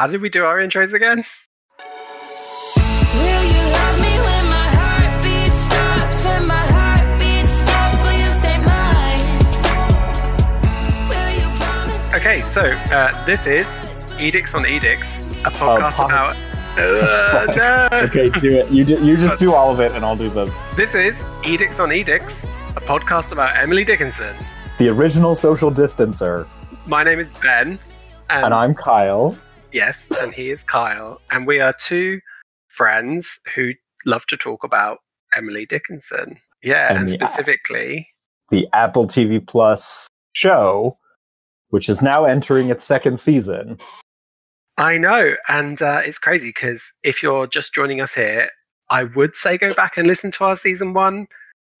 How did we do our intros again? Okay, so this is Edicts on Edicts, a podcast about... No. Okay, do it. You just do all of it and I'll do them. This is Edicts on Edicts, a podcast about Emily Dickinson, the original social distancer. My name is Ben. And I'm Kyle. Yes, and he is Kyle. And we are two friends who love to talk about Emily Dickinson. Yeah, and specifically... The Apple TV Plus show... which is now entering its second season. I know, and it's crazy because if you're just joining us here, I would say go back and listen to our season one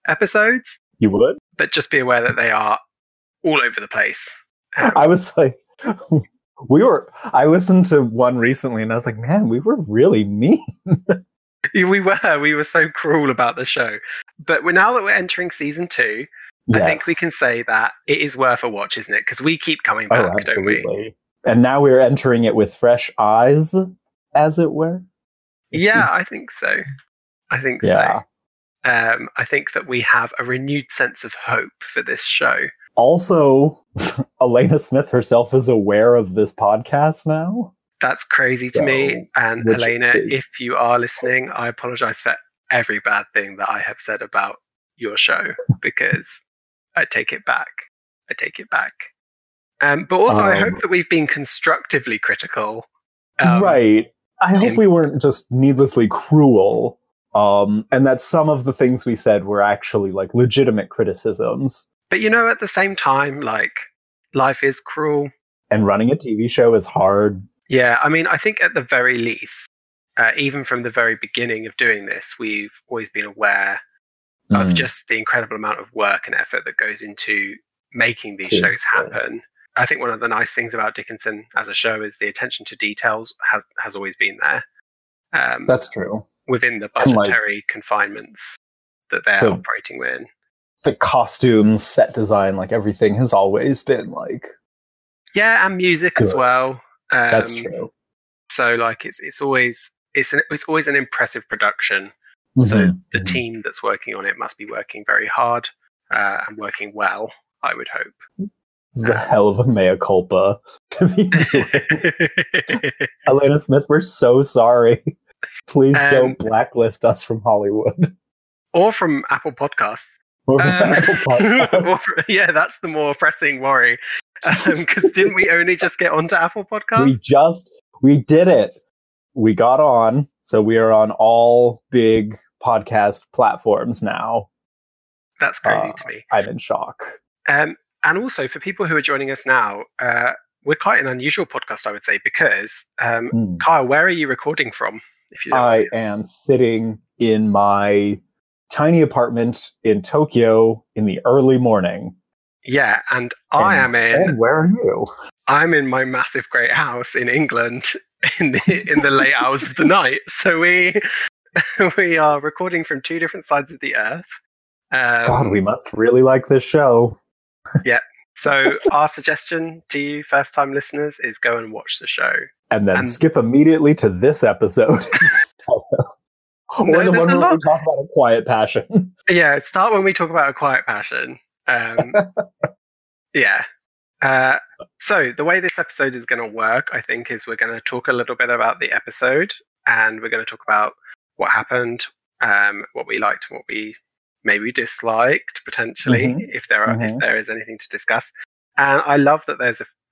episodes. You would? But just be aware that they are all over the place. I was like, I listened to one recently and I was like, man, we were really mean. We were so cruel about the show. But now that we're entering season two, yes. I think we can say that it is worth a watch, isn't it? Because we keep coming back, don't we? And now we're entering it with fresh eyes, as it were. Yeah, I think so. I think that we have a renewed sense of hope for this show. Also, Alena Smith herself is aware of this podcast now. That's crazy to me. And Alena, if you are listening, I apologize for every bad thing that I have said about your show, because... I take it back. But also, I hope that we've been constructively critical. Right. I hope we weren't just needlessly cruel, and that some of the things we said were actually, like, legitimate criticisms. But, you know, at the same time, like, life is cruel. And running a TV show is hard. Yeah, I mean, I think at the very least, even from the very beginning of doing this, we've always been aware of just the incredible amount of work and effort that goes into making these shows happen. I think one of the nice things about Dickinson as a show is the attention to details has always been there. That's true. Within the budgetary confinements that they're operating within. The costumes, set design, like everything has always been like... Yeah, and music as well. That's true. So like it's always an impressive production. So the team that's working on it must be working very hard and working well, I would hope. It's a hell of a mea culpa to be doing. Alena Smith, we're so sorry. Please don't blacklist us from Hollywood. Or from Apple Podcasts. Yeah, that's the more pressing worry. Because didn't we only just get onto Apple Podcasts? We did it. We got on, so we are on all big podcast platforms now. That's crazy to me. I'm in shock. And also, for people who are joining us now, we're quite an unusual podcast, I would say, because, Kyle, where are you recording from? If you don't mind? I am sitting in my tiny apartment in Tokyo in the early morning. Yeah, and I am in... And where are you? I'm in my massive great house in England in the late hours of the night. So we are recording from two different sides of the earth. God, we must really like this show. Yeah. So our suggestion to you first-time listeners is go and watch the show. And then skip immediately to this episode. The one where we talk about A Quiet Passion. Yeah, start when we talk about A Quiet Passion. Yeah. So the way this episode is going to work, I think, is we're going to talk a little bit about the episode, and we're going to talk about what happened, what we liked, what we maybe disliked, potentially, if there is anything to discuss. And I love that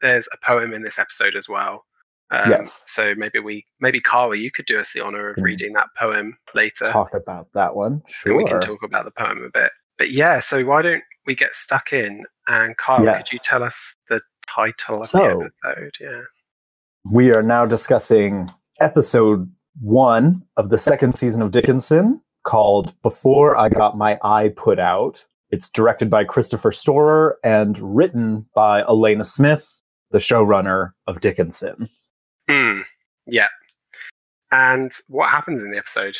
there's a poem in this episode as well. Yes. So maybe Carla, you could do us the honor of reading that poem later. Talk about that one. Sure. And we can talk about the poem a bit. But yeah, so why don't we get stuck in? And Kyle, could you tell us the title of the episode? Yeah, we are now discussing episode 1 of the second season of Dickinson, called Before I Got My Eye Put Out. It's directed by Christopher Storer and written by Alena Smith, the showrunner of Dickinson. Yeah. And what happens in the episode?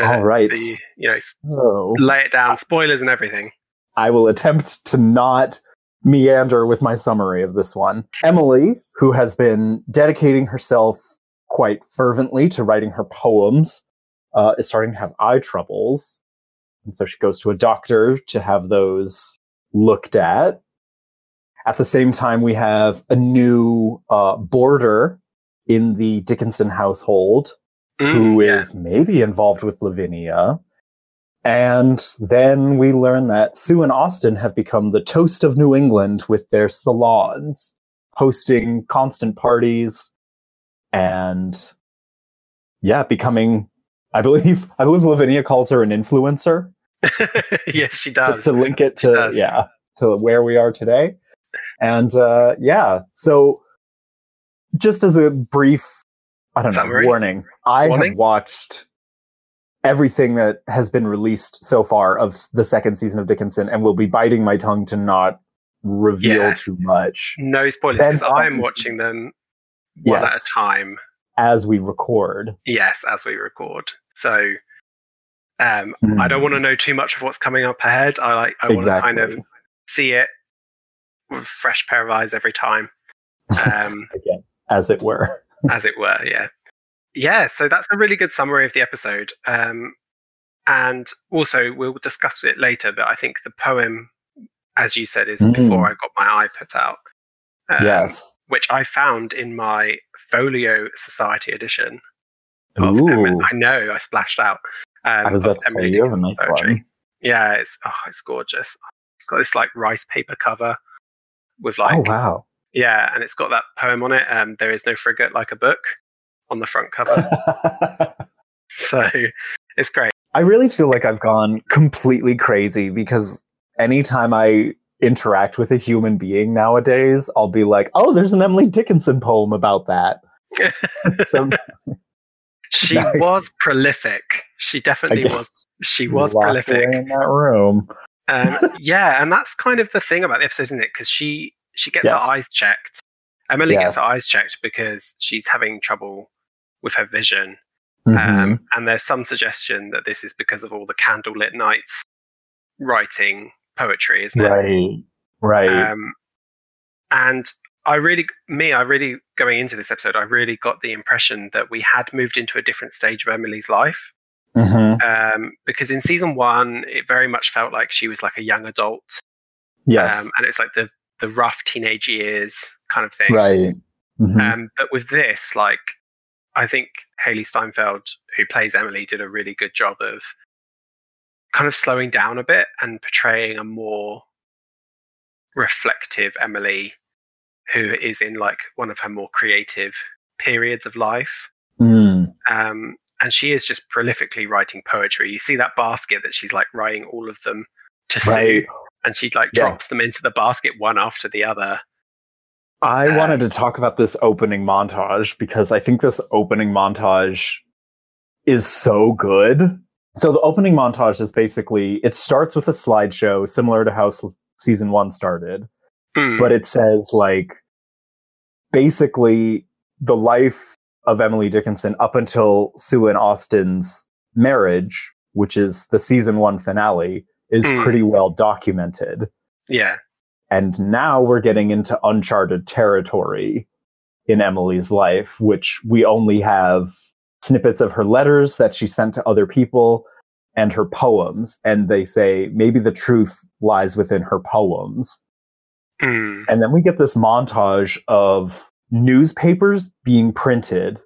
All right. Lay it down, spoilers and everything. I will attempt to not meander with my summary of this one. Emily, who has been dedicating herself quite fervently to writing her poems, is starting to have eye troubles. And so she goes to a doctor to have those looked at. At the same time, we have a new boarder in the Dickinson household who is maybe involved with Lavinia. And then we learn that Sue and Austin have become the toast of New England with their salons, hosting constant parties and, becoming, I believe Lavinia calls her an influencer. Yes, she does. Just to link it to where we are today. And, so just as a brief, warning, I have watched everything that has been released so far of the second season of Dickinson and will be biting my tongue to not reveal too much. No spoilers, because I'm watching them one at a time. As we record. Yes, as we record. So I don't want to know too much of what's coming up ahead. I want to kind of see it with a fresh pair of eyes every time. Again, as it were. As it were, yeah. Yeah, so that's a really good summary of the episode. And also, we'll discuss it later, but I think the poem, as you said, is Before I Got My Eye Put Out. Which I found in my Folio Society edition. I know, I splashed out. I was about to say, you have a nice one. Yeah, it's gorgeous. It's got this, rice paper cover with, Oh, wow. Yeah, and it's got that poem on it, There is No Frigate Like a Book, on the front cover. So it's great. I really feel like I've gone completely crazy because anytime I interact with a human being nowadays, I'll be like, oh, there's an Emily Dickinson poem about that. She was prolific. She definitely was. She was prolific in that room. And that's kind of the thing about the episode, isn't it? Because she gets her eyes checked. Emily gets her eyes checked because she's having trouble with her vision. And there's some suggestion that this is because of all the candlelit nights writing poetry, isn't it? Right. And I really, going into this episode, I really got the impression that we had moved into a different stage of Emily's life. Because in season one, it very much felt like she was like a young adult. Yes. And it's like the rough teenage years kind of thing. Right. But with this, I think Hailee Steinfeld, who plays Emily, did a really good job of kind of slowing down a bit and portraying a more reflective Emily who is in one of her more creative periods of life. And she is just prolifically writing poetry. You see that basket that she's writing all of them to Sue, and she drops them into the basket one after the other. I wanted to talk about this opening montage because I think this opening montage is so good. So the opening montage is basically, it starts with a slideshow similar to how season one started, but it says basically the life of Emily Dickinson up until Sue and Austin's marriage, which is the season one finale, is pretty well documented. Yeah. And now we're getting into uncharted territory in Emily's life, which we only have snippets of her letters that she sent to other people and her poems. And they say maybe the truth lies within her poems. And then we get this montage of newspapers being printed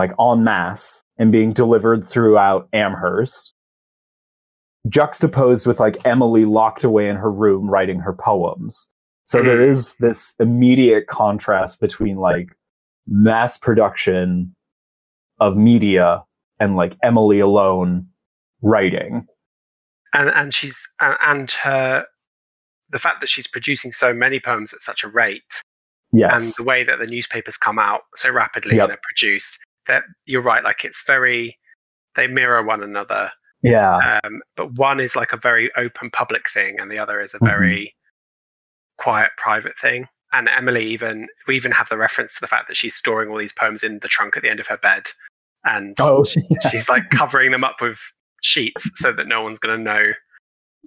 en masse and being delivered throughout Amherst, juxtaposed with Emily locked away in her room writing her poems. So there is this immediate contrast between mass production of media and Emily alone writing. And she's the fact that she's producing so many poems at such a rate. Yes. And the way that the newspapers come out so rapidly and are produced, that you're right, it's very, they mirror one another. Yeah. But one is a very open public thing and the other is a very quiet private thing. And Emily we even have the reference to the fact that she's storing all these poems in the trunk at the end of her bed. And she's covering them up with sheets so that no one's going to know.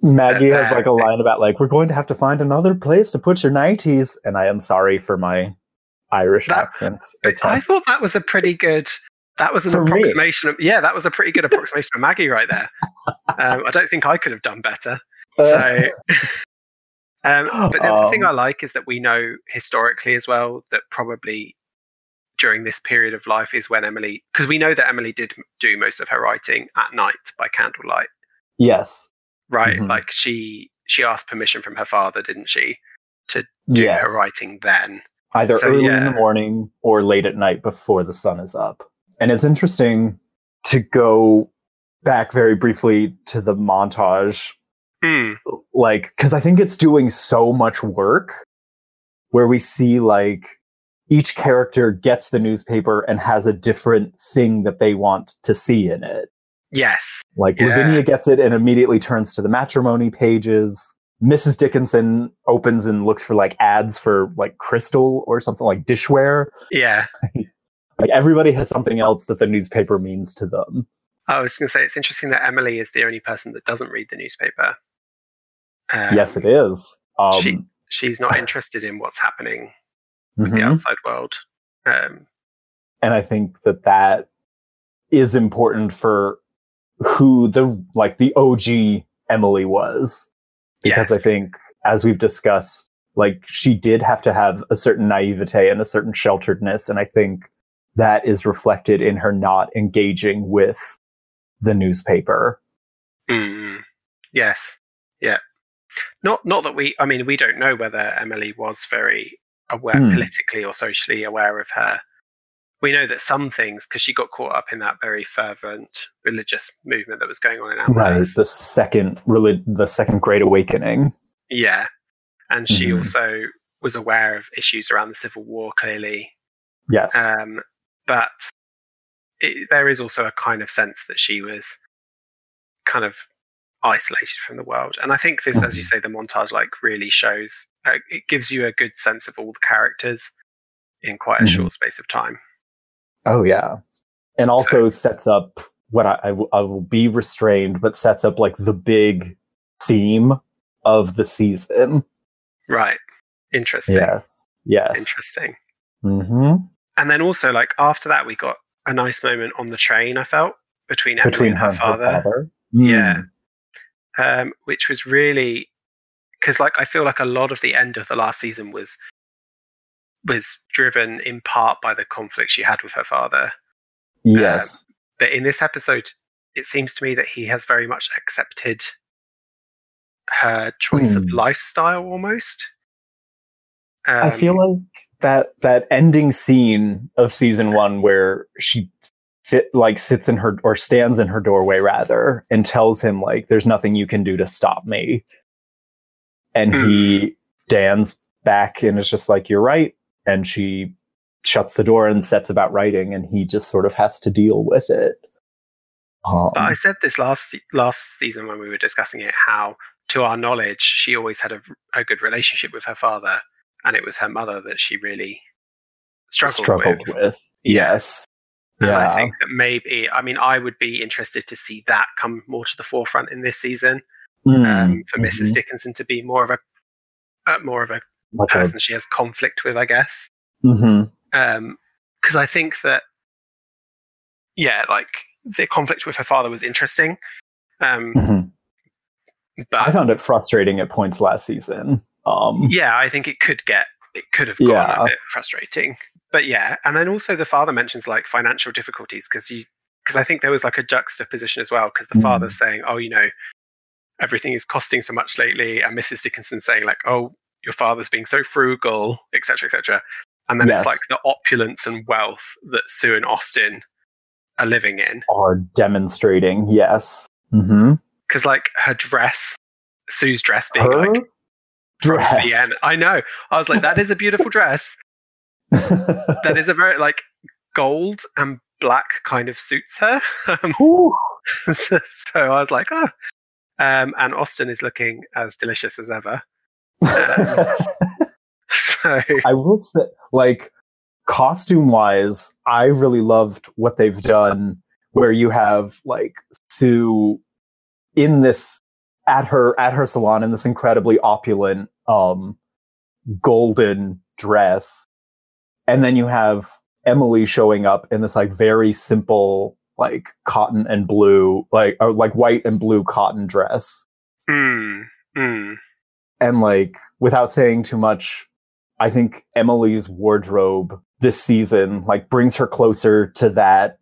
Maggie has a line about we're going to have to find another place to put your 90s. And I am sorry for my Irish accents. I thought that was a pretty good. That was an approximation. That was a pretty good approximation of Maggie right there. I don't think I could have done better. So, but the other thing I like is that we know historically as well that probably during this period of life is when Emily, because we know that Emily did do most of her writing at night by candlelight. Yes. Right. Mm-hmm. Like she asked permission from her father, didn't she, to do her writing then? Either early in the morning or late at night before the sun is up. And it's interesting to go back very briefly to the montage. Mm. Like, because I think it's doing so much work where we see like each character gets the newspaper and has a different thing that they want to see in it. Yes. Like Lavinia gets it and immediately turns to the matrimony pages. Mrs. Dickinson opens and looks for like ads for like crystal or something like dishware. Yeah. Like everybody has something else that the newspaper means to them. I was going to say, it's interesting that Emily is the only person that doesn't read the newspaper. Yes, it is. She's not interested in what's happening with the outside world. And I think that is important for who the OG Emily was. Because I think, as we've discussed, like she did have to have a certain naivete and a certain shelteredness. And I think that is reflected in her not engaging with the newspaper. Mm. Yes. Yeah. Not that we don't know whether Emily was very aware politically or socially aware of her. We know that some things, because she got caught up in that very fervent religious movement that was going on in Amherst. Right, the second Great Awakening. Yeah. And she also was aware of issues around the Civil War, clearly. Yes. But there is also a kind of sense that she was kind of isolated from the world. And I think this, as you say, the montage like really shows, it gives you a good sense of all the characters in quite a short space of time. Oh, yeah. And also sets up what I will be restrained, but sets up like the big theme of the season. Right. Interesting. Yes. Interesting. Mm-hmm. And then also, like, after that, we got a nice moment on the train, I felt, between Emily and her father. Mm. Yeah. Which was really... Because, like, I feel like a lot of the end of the last season was driven in part by the conflict she had with her father. Yes. But in this episode, it seems to me that he has very much accepted her choice of lifestyle almost. I feel like that ending scene of season one where she sits in her, or stands in her doorway rather, and tells him like, there's nothing you can do to stop me. And he stands back and is just like, you're right. And she shuts the door and sets about writing, and he just sort of has to deal with it. But I said this last season when we were discussing it, how, to our knowledge, she always had a good relationship with her father, and it was her mother that she really struggled with. Yes. And I think that maybe, I would be interested to see that come more to the forefront in this season, for Mrs. Dickinson to be more of a person she has conflict with, I guess. Because I think that like the conflict with her father was interesting, but I found it frustrating at points last season. I think it could have gotten a bit frustrating, but and then also the father mentions like financial difficulties, because I think there was like a juxtaposition as well, because the father's saying, oh, you know, everything is costing so much lately, and Mrs. Dickinson saying like, oh, your father's being so frugal, etc., etc. And then it's like the opulence and wealth that Sue and Austin are living in are demonstrating. Yes. Because like her dress, Sue's dress being like dress. Vienna. I know. I was like, that is a beautiful dress. That is a very like gold and black kind of suits her. So I was like, oh. And Austin is looking as delicious as ever. So. I will say, like, costume wise, I really loved what they've done, where you have like Sue in this at her salon in this incredibly opulent golden dress, And then you have Emily showing up in this like very simple, like cotton and blue, like, or like white and blue cotton dress. And like, without saying too much, I think Emily's wardrobe this season like brings her closer to that,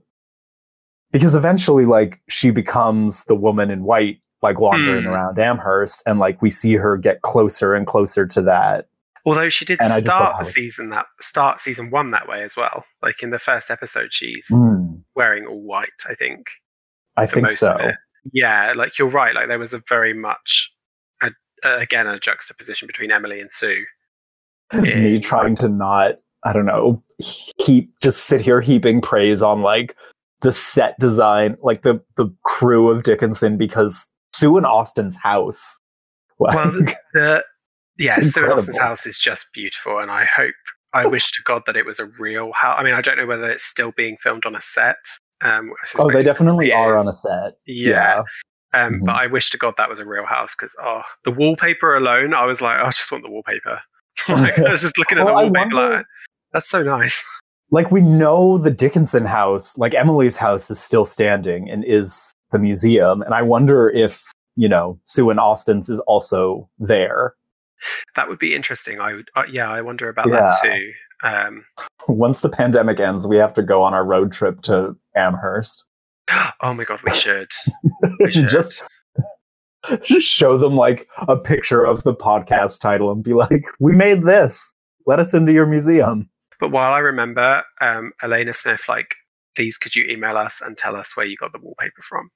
because eventually like she becomes the woman in white, like wandering around Amherst, and like we see her get closer and closer to that. Although she did start season one that way as well. Like in the first episode, she's wearing all white, I think. I think so. Yeah, like you're right. Like there was a very much, again, a juxtaposition between Emily and Sue. Me trying to not, I don't know, heaping praise on like the set design, like the crew of Dickinson, because Sue and Austin's house. Like, well, yeah, Sue and Austin's house is just beautiful, and I wish to God that it was a real house. I mean, I don't know whether it's still being filmed on a set. Oh, they definitely are on a set. Yeah. But I wish to God that was a real house, because the wallpaper alone, I was like, I just want the wallpapaper. Like, I was just looking at the wallpaper like, that's so nice. Like, we know the Dickinson house, like Emily's house, is still standing and is the museum. And I wonder if, you know, Sue and Austin's is also there. That would be interesting. I would, I wonder about that too. Once the pandemic ends, we have to go on our road trip to Amherst. Oh my God, we should. We should. Just show them like a picture of the podcast title and be like, "We made this. Let us into your museum." But while I remember, Alena Smith, like, please, could you email us and tell us where you got the wallpaper from?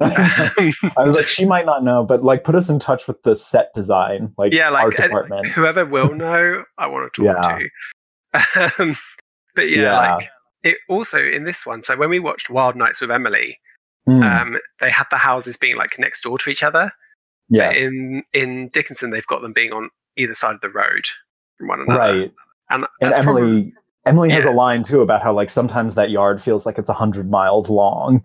I was like, she might not know, but like, put us in touch with the set design, like, art department. Whoever will know, I want to talk to. But like, it also in this one. So when we watched Wild Nights with Emily, they had the houses being like next door to each other. Yes. But in Dickinson, they've got them being on either side of the road from one another. Right. And Emily has a line too about how like sometimes that yard feels like it's 100 miles long.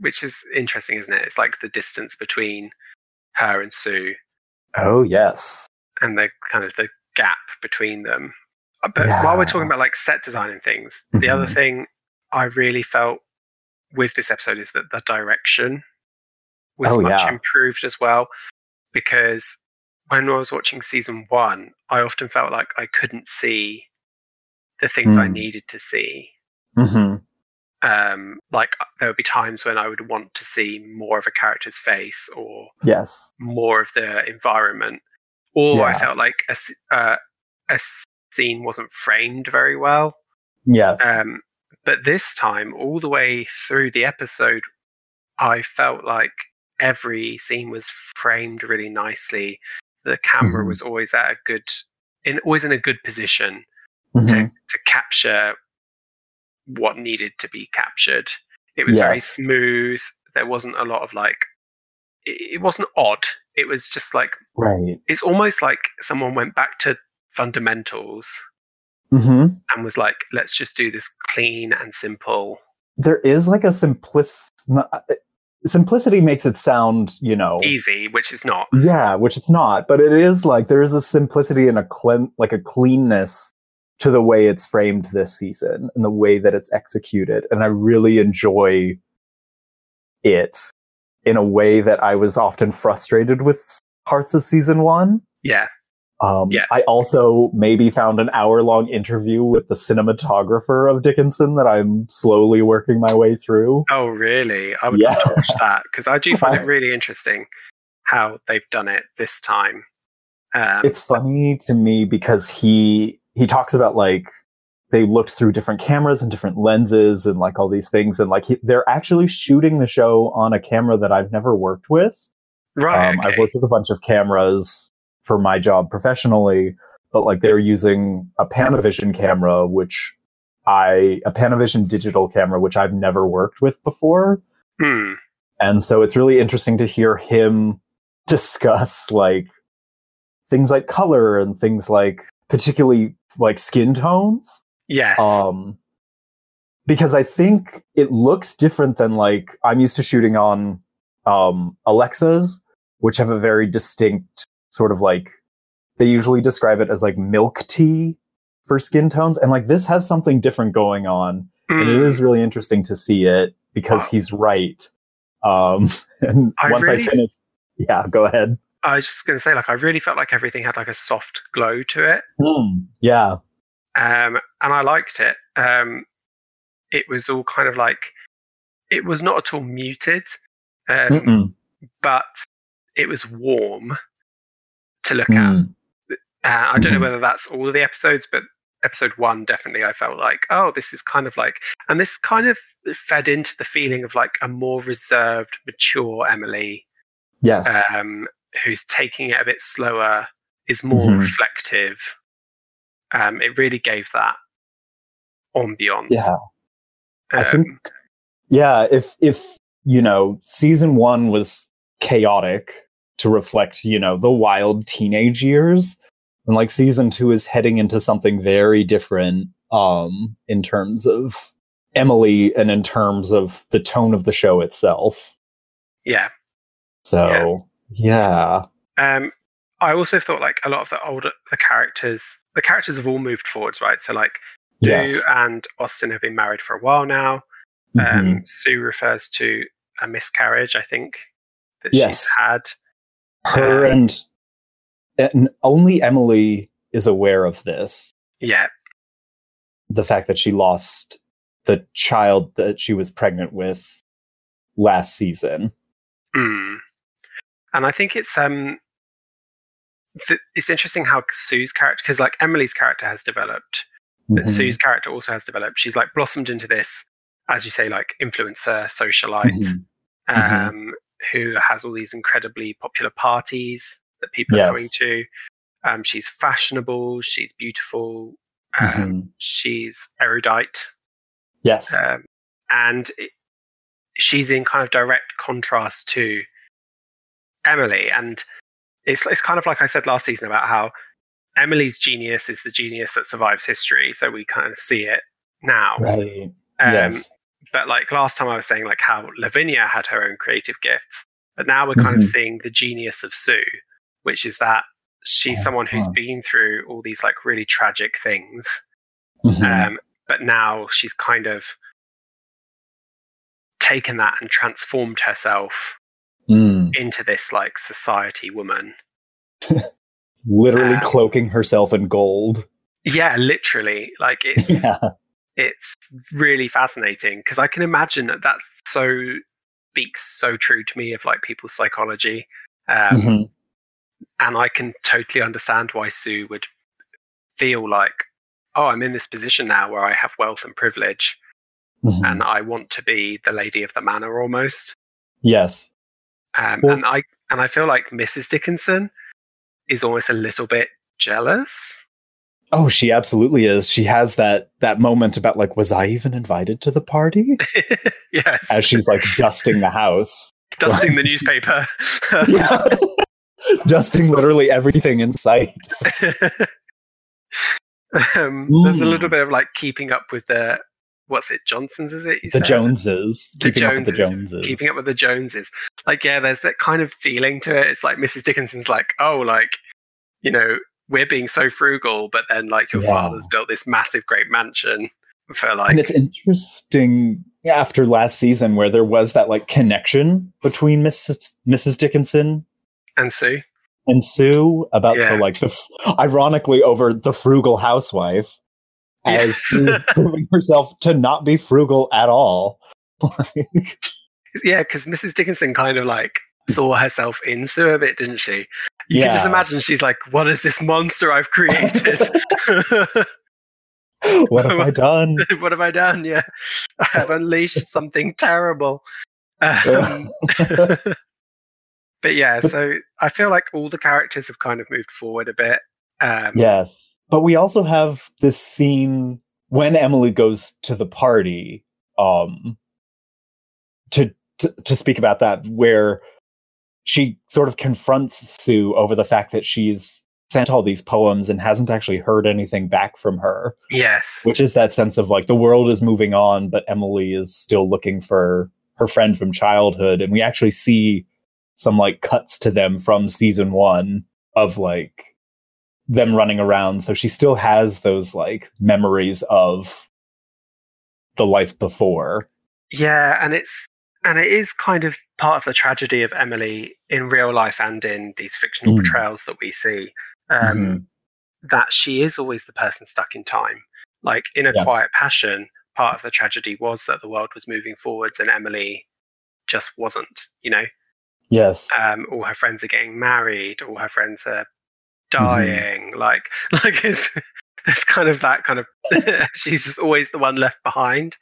Which is interesting, isn't it? It's like the distance between her and Sue. Oh, yes. And the kind of the gap between them. But while we're talking about like set design and things, the other thing I really felt with this episode is that the direction was much improved as well. Because when I was watching season one, I often felt like I couldn't see the things I needed to see. Mm-hmm. Like there would be times when I would want to see more of a character's face or more of the environment, or I felt like a scene wasn't framed very well. Yes. But this time, all the way through the episode, I felt like every scene was framed really nicely. The camera was always at a good, always in a good position to capture what needed to be captured. It was very smooth. There wasn't a lot of like, it wasn't odd. It was just like, it's almost like someone went back to fundamentals and was like, let's just do this clean and simple. There is like a simplicity makes it sound, you know, easy, which is not. Yeah, which it's not. But it is like, there is a simplicity and a cleanness to the way it's framed this season and the way that it's executed. And I really enjoy it in a way that I was often frustrated with parts of season one. Yeah. I also maybe found an hour-long interview with the cinematographer of Dickinson that I'm slowly working my way through. Oh, really? I would love to watch that, because I do find it really interesting how they've done it this time. It's funny to me because he talks about like they looked through different cameras and different lenses and like all these things, and like they're actually shooting the show on a camera that I've never worked with. Right. Okay. I've worked with a bunch of cameras for my job professionally, but like they're using a Panavision digital camera, which I've never worked with before. And so it's really interesting to hear him discuss like things like color and things like particularly like skin tones. Yes. Because I think it looks different than like I'm used to shooting on Alexas, which have a very distinct sort of like, they usually describe it as like milk tea for skin tones. And like, this has something different going on. And it is really interesting to see it because he's right. And I finished, yeah, go ahead. I was just going to say, like, I really felt like everything had like a soft glow to it. Yeah. And I liked it. It was all kind of like, it was not at all muted, but it was warm to look at. I don't know whether that's all of the episodes, but episode one, definitely I felt like, oh, this is kind of like, and this kind of fed into the feeling of like a more reserved, mature Emily. Yes. Who's taking it a bit slower, is more reflective. It really gave that ambiance. Yeah. I think, yeah, if you know, season one was chaotic to reflect, you know, the wild teenage years, and like season two is heading into something very different in terms of Emily and in terms of the tone of the show itself. Yeah. So, yeah. I also thought like a lot of the characters have all moved forwards, right? So like Sue and Austin have been married for a while now. Sue refers to a miscarriage, I think, that she's had. Her and only Emily is aware of this. Yeah. The fact that she lost the child that she was pregnant with last season. And I think it's interesting how Sue's character, because like Emily's character has developed, but Sue's character also has developed. She's like blossomed into this, as you say, like influencer, socialite, who has all these incredibly popular parties that people are going to. She's fashionable. She's beautiful. She's erudite. Yes. And she's in kind of direct contrast to Emily. And it's kind of like I said last season about how Emily's genius is the genius that survives history. So we kind of see it now. Right. But like last time I was saying like how Lavinia had her own creative gifts, but now we're kind of seeing the genius of Sue, which is that she's someone who's been through all these like really tragic things. But now she's kind of taken that and transformed herself into this like society woman. Literally cloaking herself in gold. Yeah, literally. Like it's... yeah. It's really fascinating because I can imagine that speaks so true to me of like people's psychology. And I can totally understand why Sue would feel like, oh, I'm in this position now where I have wealth and privilege and I want to be the lady of the manor almost. Yes. And I feel like Mrs. Dickinson is almost a little bit jealous. Oh, she absolutely is. She has that moment about like, was I even invited to the party? Yes. As she's like dusting the house. Dusting the newspaper. Dusting literally everything in sight. There's a little bit of like keeping up with the, what's it, Johnsons, is it? The Joneses. Keeping up with the Joneses. Like, yeah, there's that kind of feeling to it. It's like Mrs. Dickinson's like, oh, like, you know, we're being so frugal, but then like your father's built this massive, great mansion for like. And it's interesting after last season where there was that like connection between Mrs. Dickinson and Sue. And Sue about the like, ironically over the frugal housewife, as Sue proving herself to not be frugal at all. Yeah, because Mrs. Dickinson kind of like saw herself in Sue a bit, didn't she? You can just imagine she's like, what is this monster I've created? What have I done? What have I done? Yeah. I have unleashed something terrible. But yeah, so I feel like all the characters have kind of moved forward a bit. Yes. But we also have this scene when Emily goes to the party to speak about that, where she sort of confronts Sue over the fact that she's sent all these poems and hasn't actually heard anything back from her. Yes. Which is that sense of like the world is moving on, but Emily is still looking for her friend from childhood. And we actually see some like cuts to them from season one of like them running around. So she still has those like memories of the life before. Yeah, and it is kind of part of the tragedy of Emily in real life and in these fictional portrayals that we see, that she is always the person stuck in time. Like in A Quiet Passion, part of the tragedy was that the world was moving forwards and Emily just wasn't, you know? Yes. All her friends are getting married, all her friends are dying. Like it's kind of that kind of, she's just always the one left behind.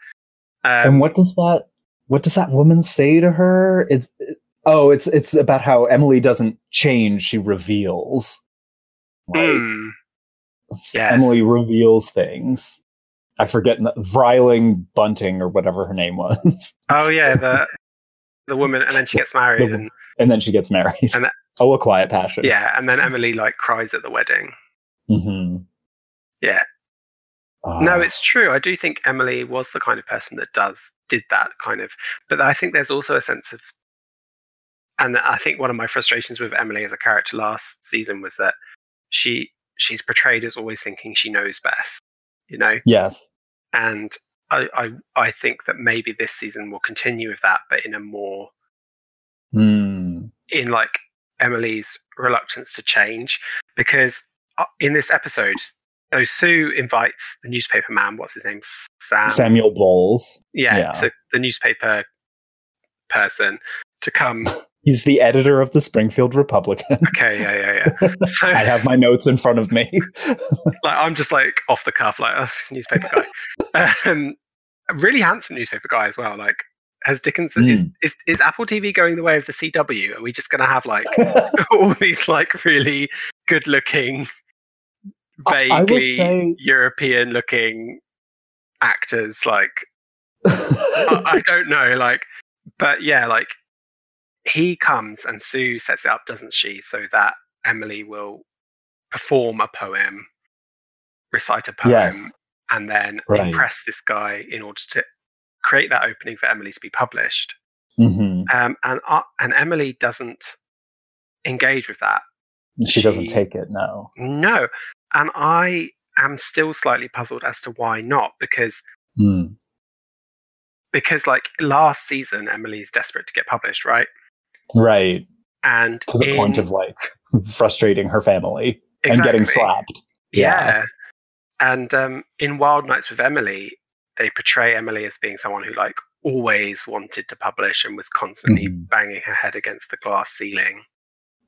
And what does that woman say to her? It's about how Emily doesn't change, she reveals. Like, Emily reveals things. I forget, Vryling Bunting or whatever her name was. Oh yeah, the woman, and then she gets married. And then, A Quiet Passion. Yeah, and then Emily like cries at the wedding. Mm-hmm. Yeah. No, it's true. I do think Emily was the kind of person that did that kind of, but I think there's also a sense of, and I think one of my frustrations with Emily as a character last season was that she's portrayed as always thinking she knows best, you know? Yes. And I think that maybe this season will continue with that, but in a more, in like Emily's reluctance to change, because in this episode, so Sue invites the newspaper man, what's his name? Samuel Bowles. Yeah, so the newspaper person to come. He's the editor of the Springfield Republican. Okay, yeah. So, I have my notes in front of me. I'm just like off the cuff, like newspaper guy. A really handsome newspaper guy as well. Like, has Dickinson is Apple TV going the way of the CW? Are we just going to have like all these like really good looking, vaguely European looking actors, like I don't know, like, but yeah, like he comes and Sue sets it up, doesn't she, so that Emily will perform a poem, recite a poem, and then impress this guy in order to create that opening for Emily to be published. And Emily doesn't engage with that. She doesn't take it, no. And I am still slightly puzzled as to why not, because like last season, Emily's desperate to get published, right? Right. And to the point of like frustrating her family and getting slapped. Yeah. And in Wild Nights with Emily, they portray Emily as being someone who like always wanted to publish and was constantly banging her head against the glass ceiling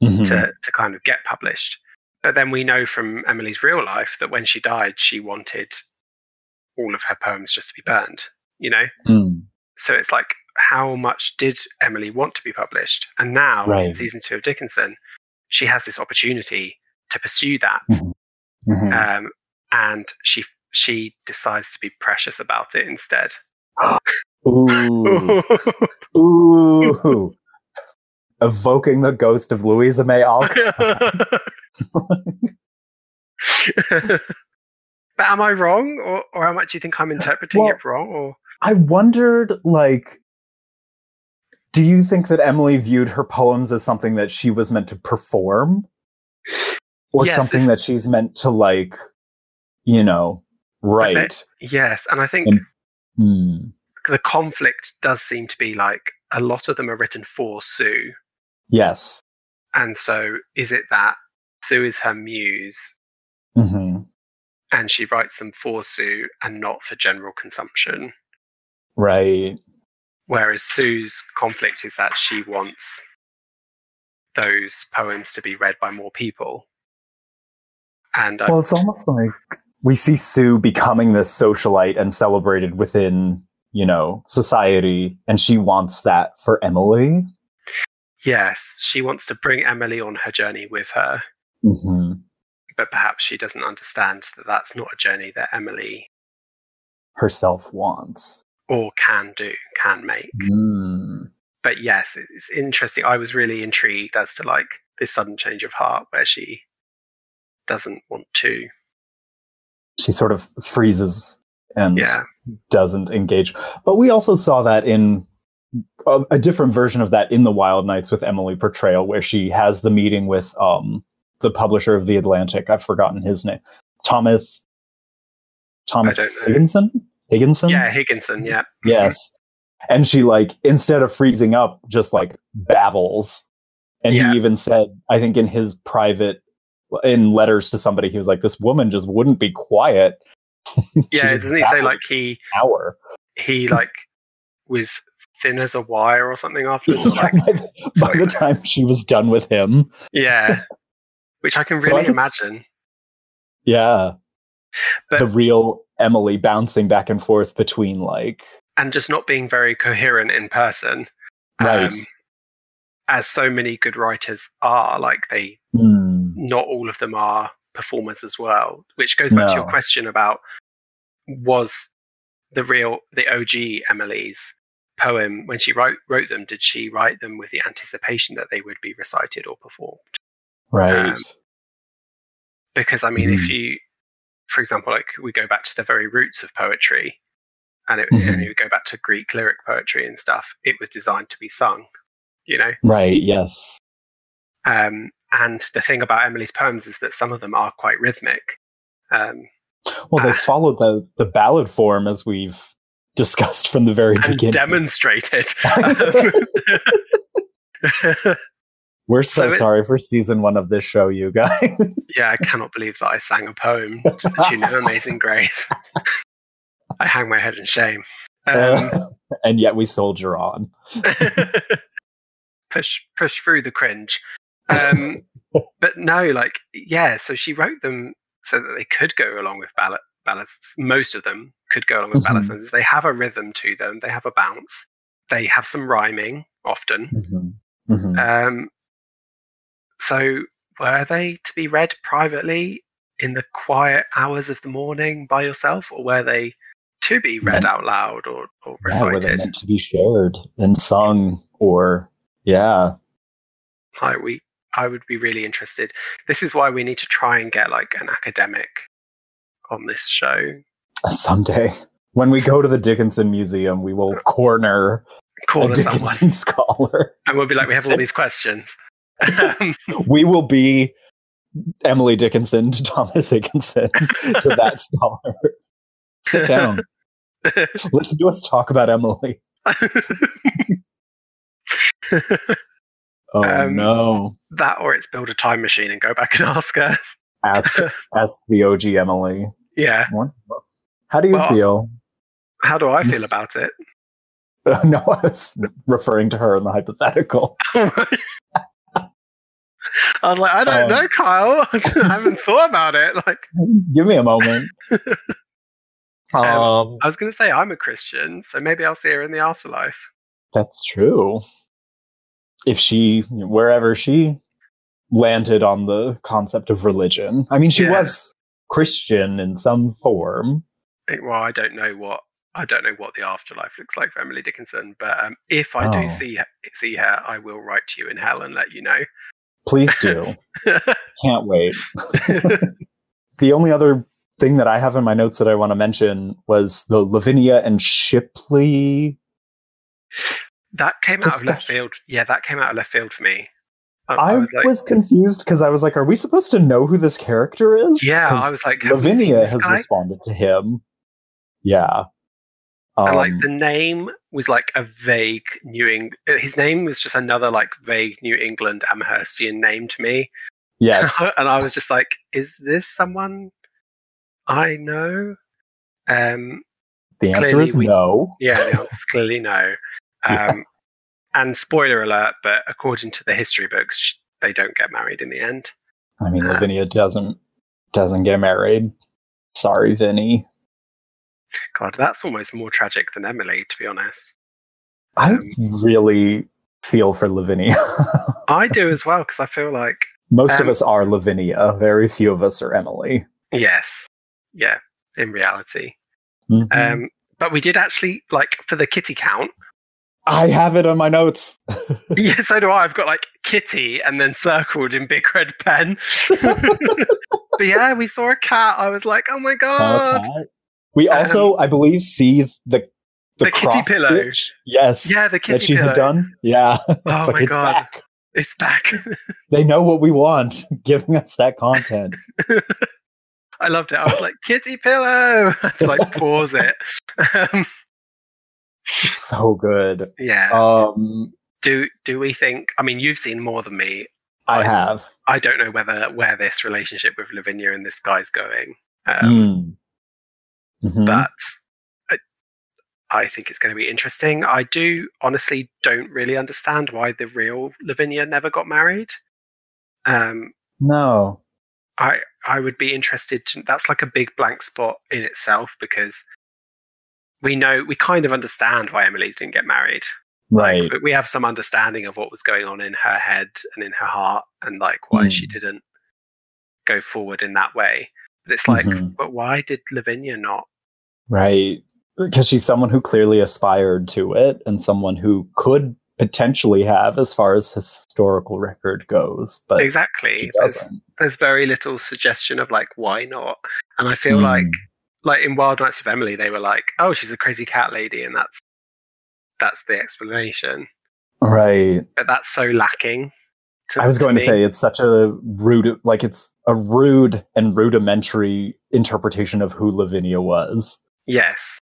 to kind of get published. But then we know from Emily's real life that when she died, she wanted all of her poems just to be burned, you know? So it's like, how much did Emily want to be published? And now in season 2 of Dickinson, she has this opportunity to pursue that. And she decides to be precious about it instead. Ooh. Ooh. Evoking the ghost of Louisa May Alcott. But am I wrong, or how much do you think I'm interpreting it wrong? Or I wondered, like, do you think that Emily viewed her poems as something that she was meant to perform, or something that she's meant to, like, you know, write? Yes, and I think the conflict does seem to be like a lot of them are written for Sue. Yes, and so is it that Sue is her muse, and she writes them for Sue and not for general consumption? Right. Whereas Sue's conflict is that she wants those poems to be read by more people. And well, it's almost like we see Sue becoming this socialite and celebrated within, you know, society, and she wants that for Emily. Yes, she wants to bring Emily on her journey with her. But perhaps she doesn't understand that that's not a journey that Emily herself wants or can make. But yes, it's interesting. I was really intrigued as to like this sudden change of heart where she doesn't want to. She sort of freezes and doesn't engage. But we also saw that in a different version of that in the Wild Nights with Emily portrayal, where she has the meeting with the publisher of The Atlantic. I've forgotten his name. Thomas Higginson? Yeah, Higginson, yeah. Yes. And she, like, instead of freezing up, just, like, babbles. And he even said, I think in his private, in letters to somebody, he was like, this woman just wouldn't be quiet. Yeah, doesn't he say, like, he like, was thin as a wire or something afterwards? Yeah, like, by the time she was done with him. Yeah. Which I can really imagine. Yeah. But the real Emily bouncing back and forth between, like... And just not being very coherent in person. Right. As so many good writers are, like they, not all of them are performers as well, which goes back to your question about, was the OG Emily's poem, when she wrote them, did she write them with the anticipation that they would be recited or performed? Right. Because, I mean, if you, for example, like we go back to the very roots of poetry, and you go back to Greek lyric poetry and stuff, it was designed to be sung, you know? Right, yes. And the thing about Emily's poems is that some of them are quite rhythmic. They followed the ballad form, as we've discussed from the very beginning. Demonstrated. We're so sorry for season 1 of this show, you guys. Yeah, I cannot believe that I sang a poem to the tune of Amazing Grace. I hang my head in shame. And yet we soldier on. Push through the cringe. But no, like, yeah, so she wrote them so that they could go along with ballads. Most of them could go along with ballads. They have a rhythm to them. They have a bounce. They have some rhyming, often. Mm-hmm. Mm-hmm. So were they to be read privately in the quiet hours of the morning by yourself, or were they to be read out loud or recited? Were they meant to be shared and sung, or I would be really interested. This is why we need to try and get like an academic on this show someday. When we go to the Dickinson Museum, we will corner a Dickinson scholar, and we'll be like, we have all these questions. We will be Emily Dickinson to Thomas Higginson to that scholar. Sit down. Listen to us talk about Emily. No. That, or it's build a time machine and go back and ask her. Ask the OG Emily. Yeah. How do you feel? How do I feel about it? No, I was referring to her in the hypothetical. I was like, I don't know, Kyle. I haven't thought about it. Like, give me a moment. I was going to say I'm a Christian, so maybe I'll see her in the afterlife. That's true. If wherever she landed on the concept of religion. I mean, she was Christian in some form. Well, I don't know what the afterlife looks like for Emily Dickinson, but if I do see her, I will write to you in hell and let you know. Please do. Can't wait. The only other thing that I have in my notes that I want to mention was the Lavinia and Shipley. That came out of left field. Yeah, that came out of left field for me. I was confused because I was like, are we supposed to know who this character is? Yeah, I was like, Lavinia has responded to him. Yeah. And like the name was like a vague his name was just another like vague New England Amherstian name to me. Yes. And I was just like, is this someone I know? The answer is no. Yeah, the answer is clearly no. And spoiler alert, but according to the history books, they don't get married in the end. I mean, Lavinia doesn't get married. Sorry, Vinny. God, that's almost more tragic than Emily, to be honest. I really feel for Lavinia. I do as well, because I feel like... Most of us are Lavinia. Very few of us are Emily. Yes. Yeah, in reality. Mm-hmm. But we did actually, like, for the kitty count... I have it on my notes. Yeah, so do I. I've got, like, kitty and then circled in big red pen. But yeah, we saw a cat. I was like, oh my God. Okay. We also, I believe, see the cross kitty pillow. Stitch. Yes. Yeah, the kitty pillow. That she had done. Yeah. Oh my God. Back. It's back. They know what we want, giving us that content. I loved it. I was like, kitty pillow. I had to like pause it. So good. Yeah. Do we think, I mean, you've seen more than me. I have. I don't know where this relationship with Lavinia and this guy's going. But I think it's going to be interesting. I do honestly don't really understand why the real Lavinia never got married. No. I would be interested to, that's like a big blank spot in itself, because we kind of understand why Emily didn't get married. Right. Like, but we have some understanding of what was going on in her head and in her heart, and like why she didn't go forward in that way. But it's like, but why did Lavinia not? Right. Because she's someone who clearly aspired to it, and someone who could potentially have, as far as historical record goes. But exactly, she doesn't. There's very little suggestion of like why not. And I feel like in Wild Nights with Emily, they were like, oh, she's a crazy cat lady, and that's the explanation, right? But that's so lacking. I was going to say it's such a rude, like it's a rude and rudimentary interpretation of who Lavinia was. Yes.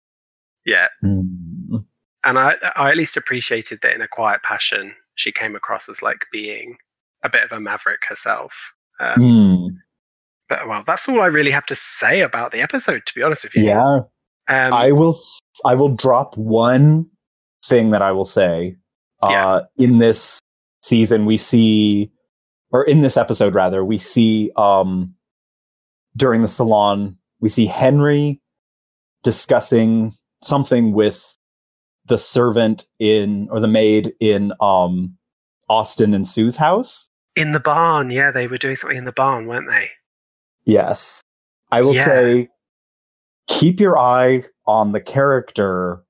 Yeah. And I at least appreciated that in A Quiet Passion, she came across as like being a bit of a maverick herself. But, well, that's all I really have to say about the episode, to be honest with you. Yeah. I will drop one thing that I will say. In this season, we see, or in this episode rather, we see during the salon, we see Henry discussing something with the servant or the maid in Austin and Sue's house. In the barn, yeah, they were doing something in the barn, weren't they? Yes. I will say, keep your eye on the character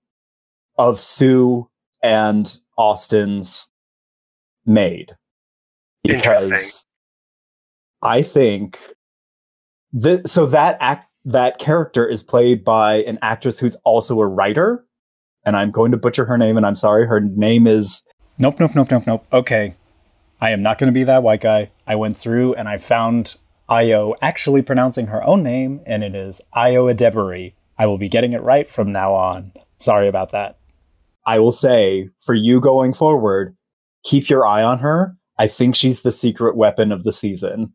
of Sue and Austin's maid. Because I think that character is played by an actress who's also a writer, and I'm going to butcher her name, and I'm sorry, her name is... Nope. Okay. I am not going to be that white guy. I went through and I found Ayo actually pronouncing her own name, and it is Ayo Adeberi. I will be getting it right from now on. Sorry about that. I will say, for you going forward, keep your eye on her. I think she's the secret weapon of the season.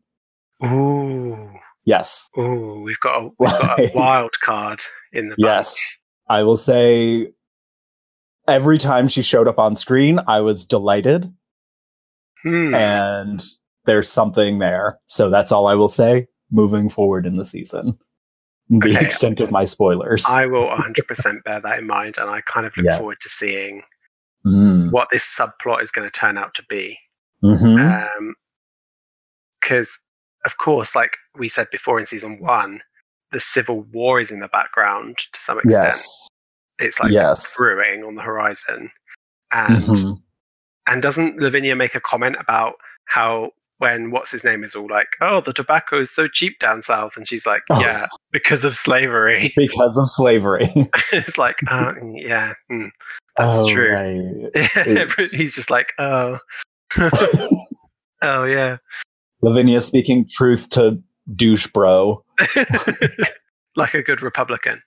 Ooh. Yes. Oh, we've got a wild card in the box. Yes. I will say, every time she showed up on screen, I was delighted. And there's something there. So that's all I will say moving forward in the season. The extent of my spoilers. I will 100% bear that in mind. And I kind of look forward to seeing what this subplot is going to turn out to be. Because... of course, like we said before in season one, the Civil War is in the background to some extent. Yes. It's like brewing on the horizon. And doesn't Lavinia make a comment about how when What's-His-Name is all like, oh, the tobacco is so cheap down south. And she's like, because of slavery. Because of slavery. It's like, that's true. Right. He's just like, oh. Oh, yeah. Lavinia speaking truth to douche bro. Like a good Republican.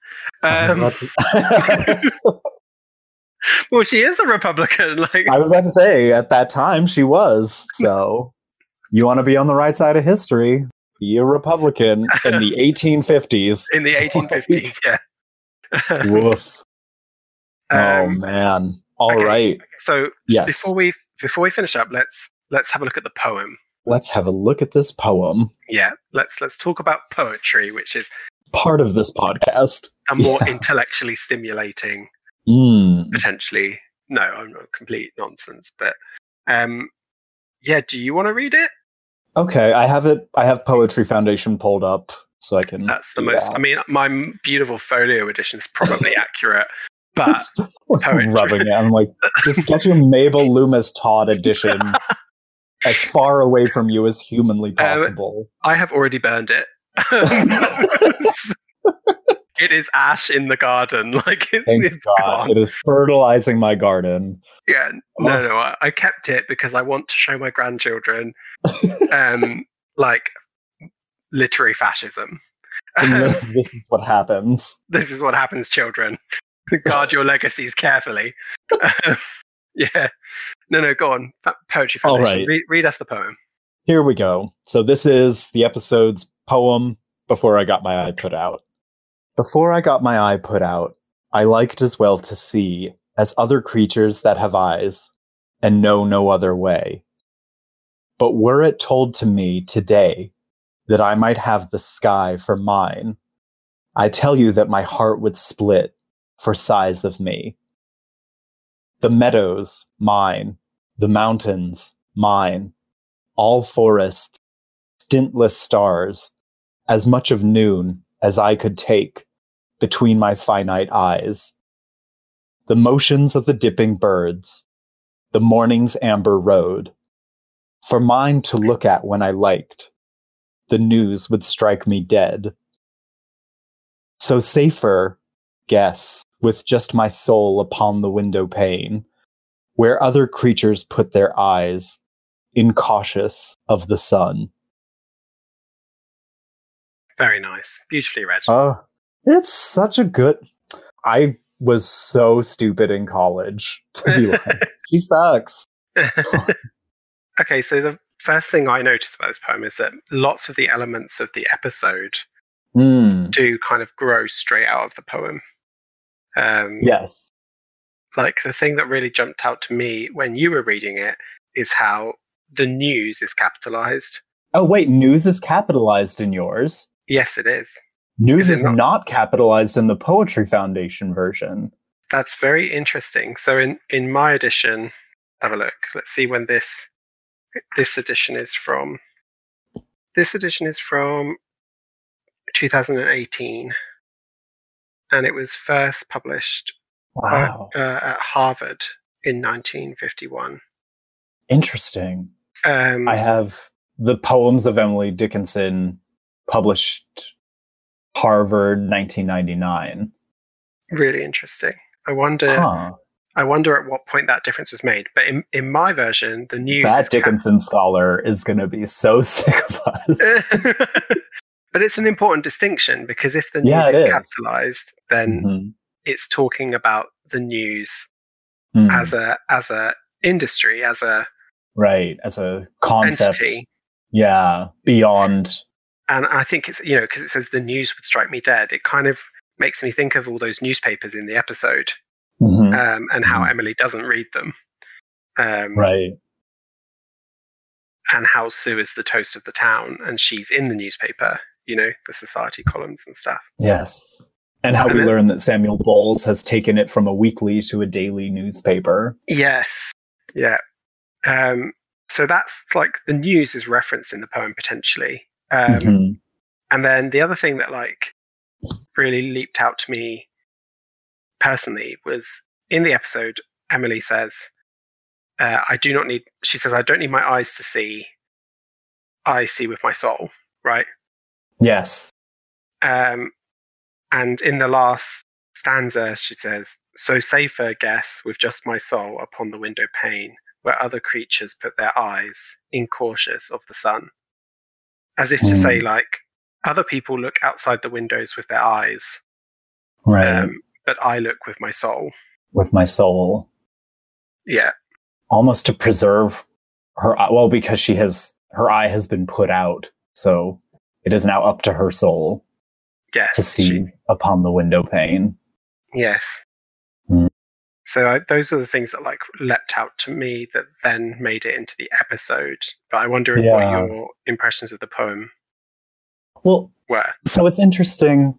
Well, she is a Republican. Like I was about to say, at that time, she was. So you want to be on the right side of history, be a Republican in the 1850s. In the 1850s, yeah. Woof. Oh, man. All right. So before we finish up, let's have a look at the poem. Let's have a look at this poem. Yeah, let's talk about poetry, which is part of this podcast. A more intellectually stimulating, potentially. No, I'm not complete nonsense, but do you want to read it? Okay, I have it. I have Poetry Foundation pulled up, so I can. That's the most. That. I mean, my beautiful folio edition is probably accurate. But I'm rubbing it. I'm like, just get your Mabel Loomis Todd edition. As far away from you as humanly possible. I have already burned it. It is ash in the garden. Like, thank God. It is fertilizing my garden. Yeah, no. I kept it because I want to show my grandchildren, like, literary fascism. This is what happens. This is what happens, children. Guard your legacies carefully. Yeah. No, go on. Poetry Foundation. All right. Read us the poem. Here we go. So this is the episode's poem, Before I Got My Eye Put Out. Before I got my eye put out, I liked as well to see as other creatures that have eyes and know no other way. But were it told to me today that I might have the sky for mine, I tell you that my heart would split for size of me. The meadows, mine, the mountains, mine, all forests, stintless stars, as much of noon as I could take between my finite eyes. The motions of the dipping birds, the morning's amber road, for mine to look at when I liked, the news would strike me dead. So safer, guess, with just my soul upon the window pane, where other creatures put their eyes, incautious of the sun. Very nice. Beautifully read. It's such a good... I was so stupid in college to be like, she sucks. Okay, so the first thing I noticed about this poem is that lots of the elements of the episode do kind of grow straight out of the poem. Yes. Like, the thing that really jumped out to me when you were reading it is how the news is capitalized. Oh, wait, news is capitalized in yours? Yes, it is. News is not capitalized in the Poetry Foundation version. That's very interesting. So in my edition, have a look. Let's see when this edition is from. This edition is from 2018. And it was first published at Harvard in 1951. Interesting. I have the poems of Emily Dickinson published Harvard 1999. Really interesting. I wonder at what point that difference was made. But in my version, the news... That Dickinson scholar is going to be so sick of us. But it's an important distinction, because if the news is capitalized, then it's talking about the news as a industry, as a concept, entity. Yeah, beyond. And I think it's, because it says the news would strike me dead. It kind of makes me think of all those newspapers in the episode, and how Emily doesn't read them, right? And how Sue is the toast of the town, and she's in the newspaper. The society columns and stuff. Yes. And how we learn that Samuel Bowles has taken it from a weekly to a daily newspaper. Yes. Yeah. So that's like the news is referenced in the poem potentially. And then the other thing that like really leaped out to me personally was in the episode, Emily says, I don't need my eyes to see. I see with my soul. Right. Yes. And in the last stanza, she says, so safer guess with just my soul upon the window pane, where other creatures put their eyes, incautious of the sun. As if to say, like, other people look outside the windows with their eyes. Right. But I look with my soul. With my soul. Yeah. Almost to preserve her eye. Well, because her eye has been put out. So it is now up to her soul. Yes, to see upon the window pane. Yes. So those are the things that like leapt out to me that then made it into the episode. But I wonder what your impressions of the poem were. So it's interesting.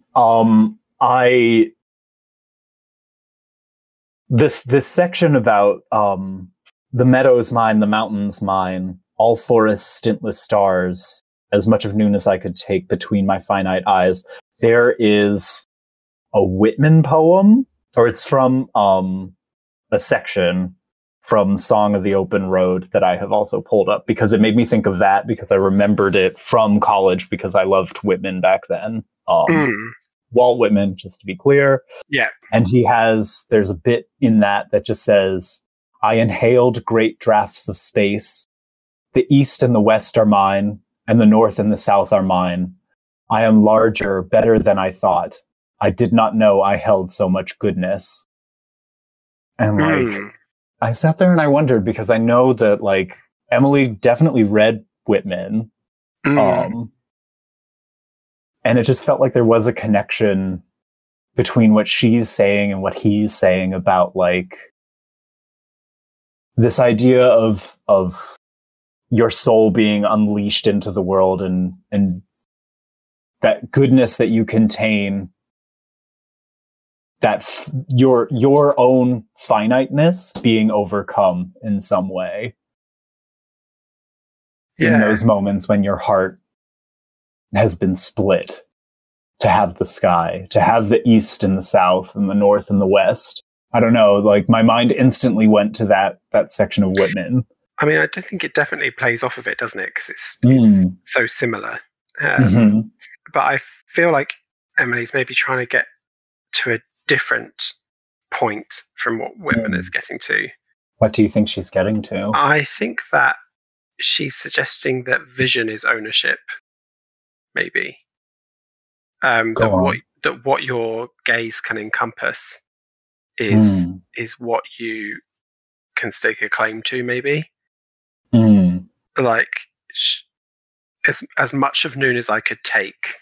This section about the meadows mine, the mountains mine, all forests, stintless stars, as much of noon as I could take between my finite eyes. There is a Whitman poem, or it's from a section from Song of the Open Road that I have also pulled up, because it made me think of that, because I remembered it from college because I loved Whitman back then. Walt Whitman, just to be clear. Yeah. And he has, there's a bit in that that just says, I inhaled great draughts of space. The East and the West are mine, and the North and the South are mine. I am larger, better than I thought. I did not know I held so much goodness. And I sat there and I wondered, because I know that like Emily definitely read Whitman. And it just felt like there was a connection between what she's saying and what he's saying about like this idea of your soul being unleashed into the world and that goodness that you contain, that your own finiteness being overcome in some way. Yeah. In those moments when your heart has been split, to have the sky, to have the East and the South and the North and the West. I don't know, like my mind instantly went to that section of Whitman. I mean, I do think it definitely plays off of it, doesn't it? Because it's so similar. But I feel like Emily's maybe trying to get to a different point from what Whitman is getting to. What do you think she's getting to? I think that she's suggesting that vision is ownership. Maybe what your gaze can encompass is what you can stake a claim to. Maybe like as much of noon as I could take,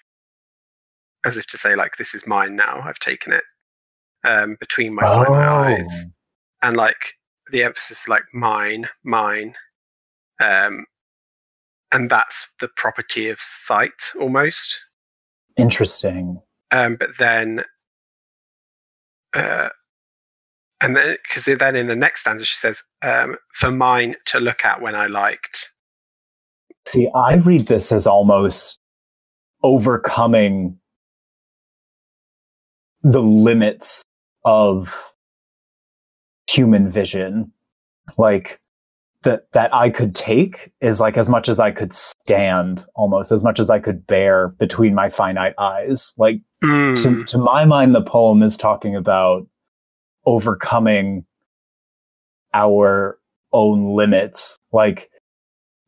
as if to say like this is mine now. I've taken it between my eyes, and like the emphasis like mine. And that's the property of sight, almost. Interesting. But then, because then in the next stanza she says, "For mine to look at when I liked." See, I read this as almost overcoming the limits of human vision, like. That I could take is like as much as I could stand, almost as much as I could bear between my finite eyes. Like to my mind, the poem is talking about overcoming our own limits. Like,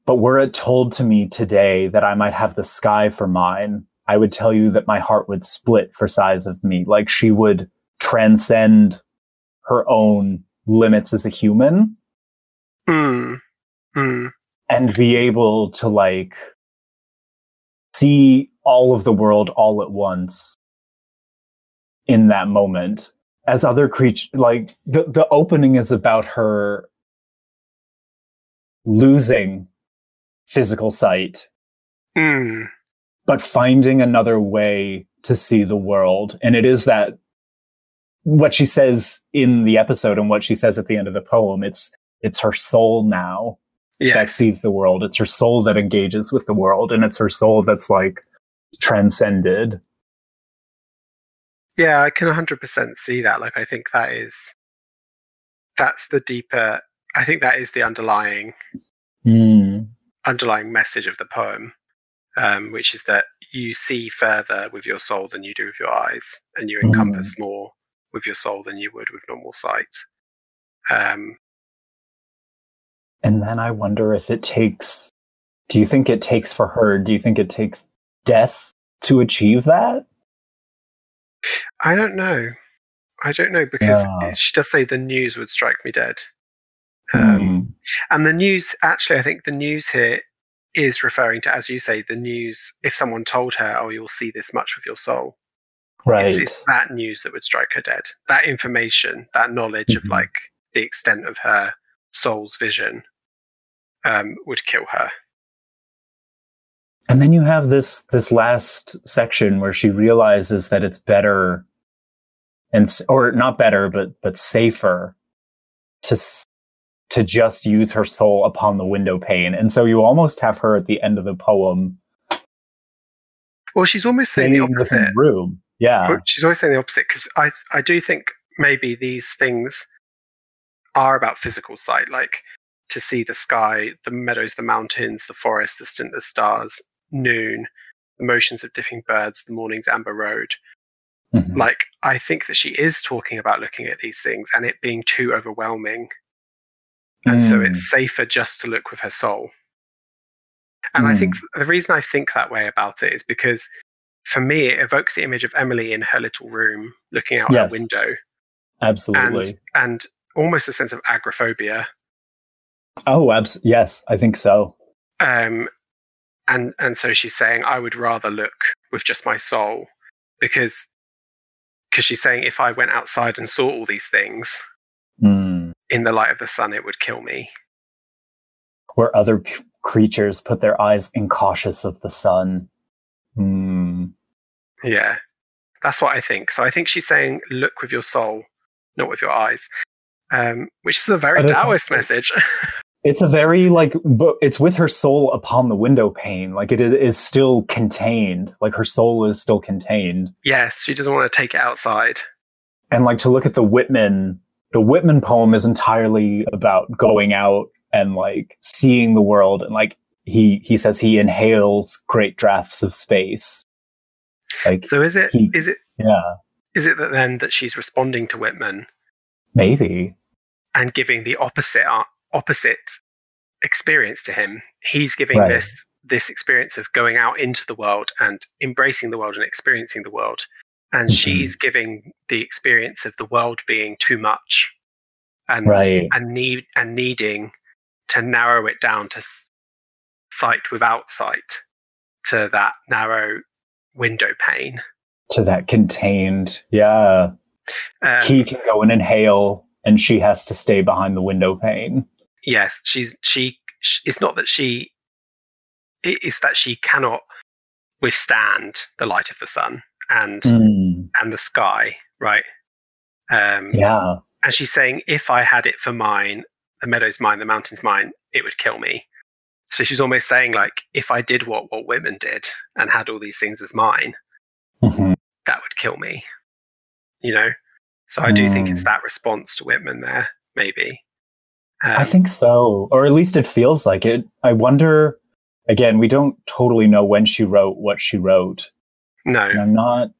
but were it told to me today that I might have the sky for mine, I would tell you that my heart would split for size of me. Like she would transcend her own limits as a human. And be able to like see all of the world all at once in that moment as other creatures. Like the opening is about her losing physical sight, but finding another way to see the world. And it is that what she says in the episode and what she says at the end of the poem, it's her soul now that sees the world. It's her soul that engages with the world. And it's her soul that's like transcended. Yeah, I can 100% see that. Like, I think that's the deeper, I think that is the underlying message of the poem, which is that you see further with your soul than you do with your eyes. And you encompass more with your soul than you would with normal sight. And then I wonder if it takes, do you think it takes for her, do you think it takes death to achieve that? I don't know, because she does say the news would strike me dead. And the news, actually, I think the news here is referring to, as you say, the news, if someone told her, oh, you'll see this much with your soul. Right. It's that news that would strike her dead. That information, that knowledge of like the extent of her soul's vision would kill her. And then you have this last section where she realizes that it's better, or not better, but safer to just use her soul upon the window pane. And so you almost have her at the end of the poem. Well, she's almost saying the opposite. Room. Yeah, she's always saying the opposite, because I do think maybe these things are about physical sight, like to see the sky, the meadows, the mountains, the forest, the stintless stars, noon, the motions of dipping birds, the morning's amber road. Mm-hmm. Like, I think that she is talking about looking at these things and it being too overwhelming. And so it's safer just to look with her soul. And I think the reason I think that way about it is because for me, it evokes the image of Emily in her little room, looking out her window. Absolutely. And almost a sense of agoraphobia. Oh, yes, I think so. And so she's saying, I would rather look with just my soul, because she's saying, if I went outside and saw all these things in the light of the sun, it would kill me. Where other creatures put their eyes incautious of the sun. Yeah, that's what I think. So I think she's saying, look with your soul, not with your eyes, which is a very Taoist message. It's a very, like, it's with her soul upon the window pane. Like, it is still contained. Like, her soul is still contained. Yes, she doesn't want to take it outside. And, like, to look at the Whitman poem is entirely about going out and, like, seeing the world. And, like, he says he inhales great drafts of space. Like, so is it that then that she's responding to Whitman? Maybe. And giving the opposite experience to him. He's giving this experience of going out into the world and embracing the world and experiencing the world, and she's giving the experience of the world being too much and needing to narrow it down to sight without sight, to that narrow window pane, to that contained he can go and inhale and she has to stay behind the window pane. Yes, it's not that she, it's that she cannot withstand the light of the sun and the sky, right? And she's saying, if I had it for mine, the meadow's mine, the mountain's mine, it would kill me. So she's almost saying, like, if I did what Walt Whitman did and had all these things as mine, that would kill me, you know? So I do think it's that response to Whitman there, maybe. I think so, or at least it feels like it. I wonder, again, we don't totally know when she wrote what she wrote. No. And I'm not...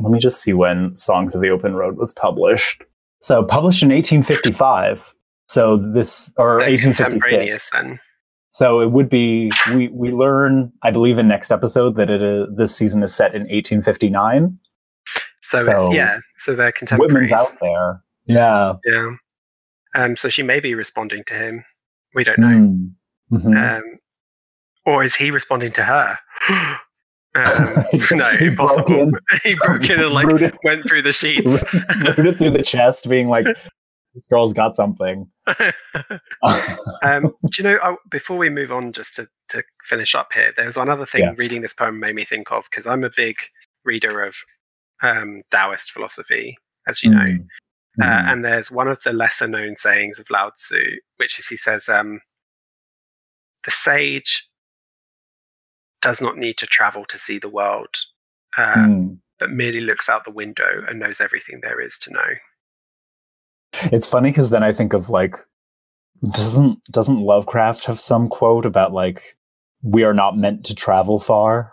Let me just see when Songs of the Open Road was published. So published in 1855. So this, or 1856. Then. So it would be, we learn, I believe in next episode, that this season is set in 1859. So they're contemporaries. Whitman's out there. Yeah. So she may be responding to him. We don't know. Mm-hmm. Or is he responding to her? No, impossible. He broke in and like went through the sheets. Rooted through the chest, being like, this girl's got something. Do you know, before we move on, just to finish up here, there was one other thing reading this poem made me think of, because I'm a big reader of Taoist philosophy, as you know. And there's one of the lesser known sayings of Lao Tzu, which is he says, the sage does not need to travel to see the world, but merely looks out the window and knows everything there is to know. It's funny because then I think of, like, doesn't Lovecraft have some quote about, like, we are not meant to travel far?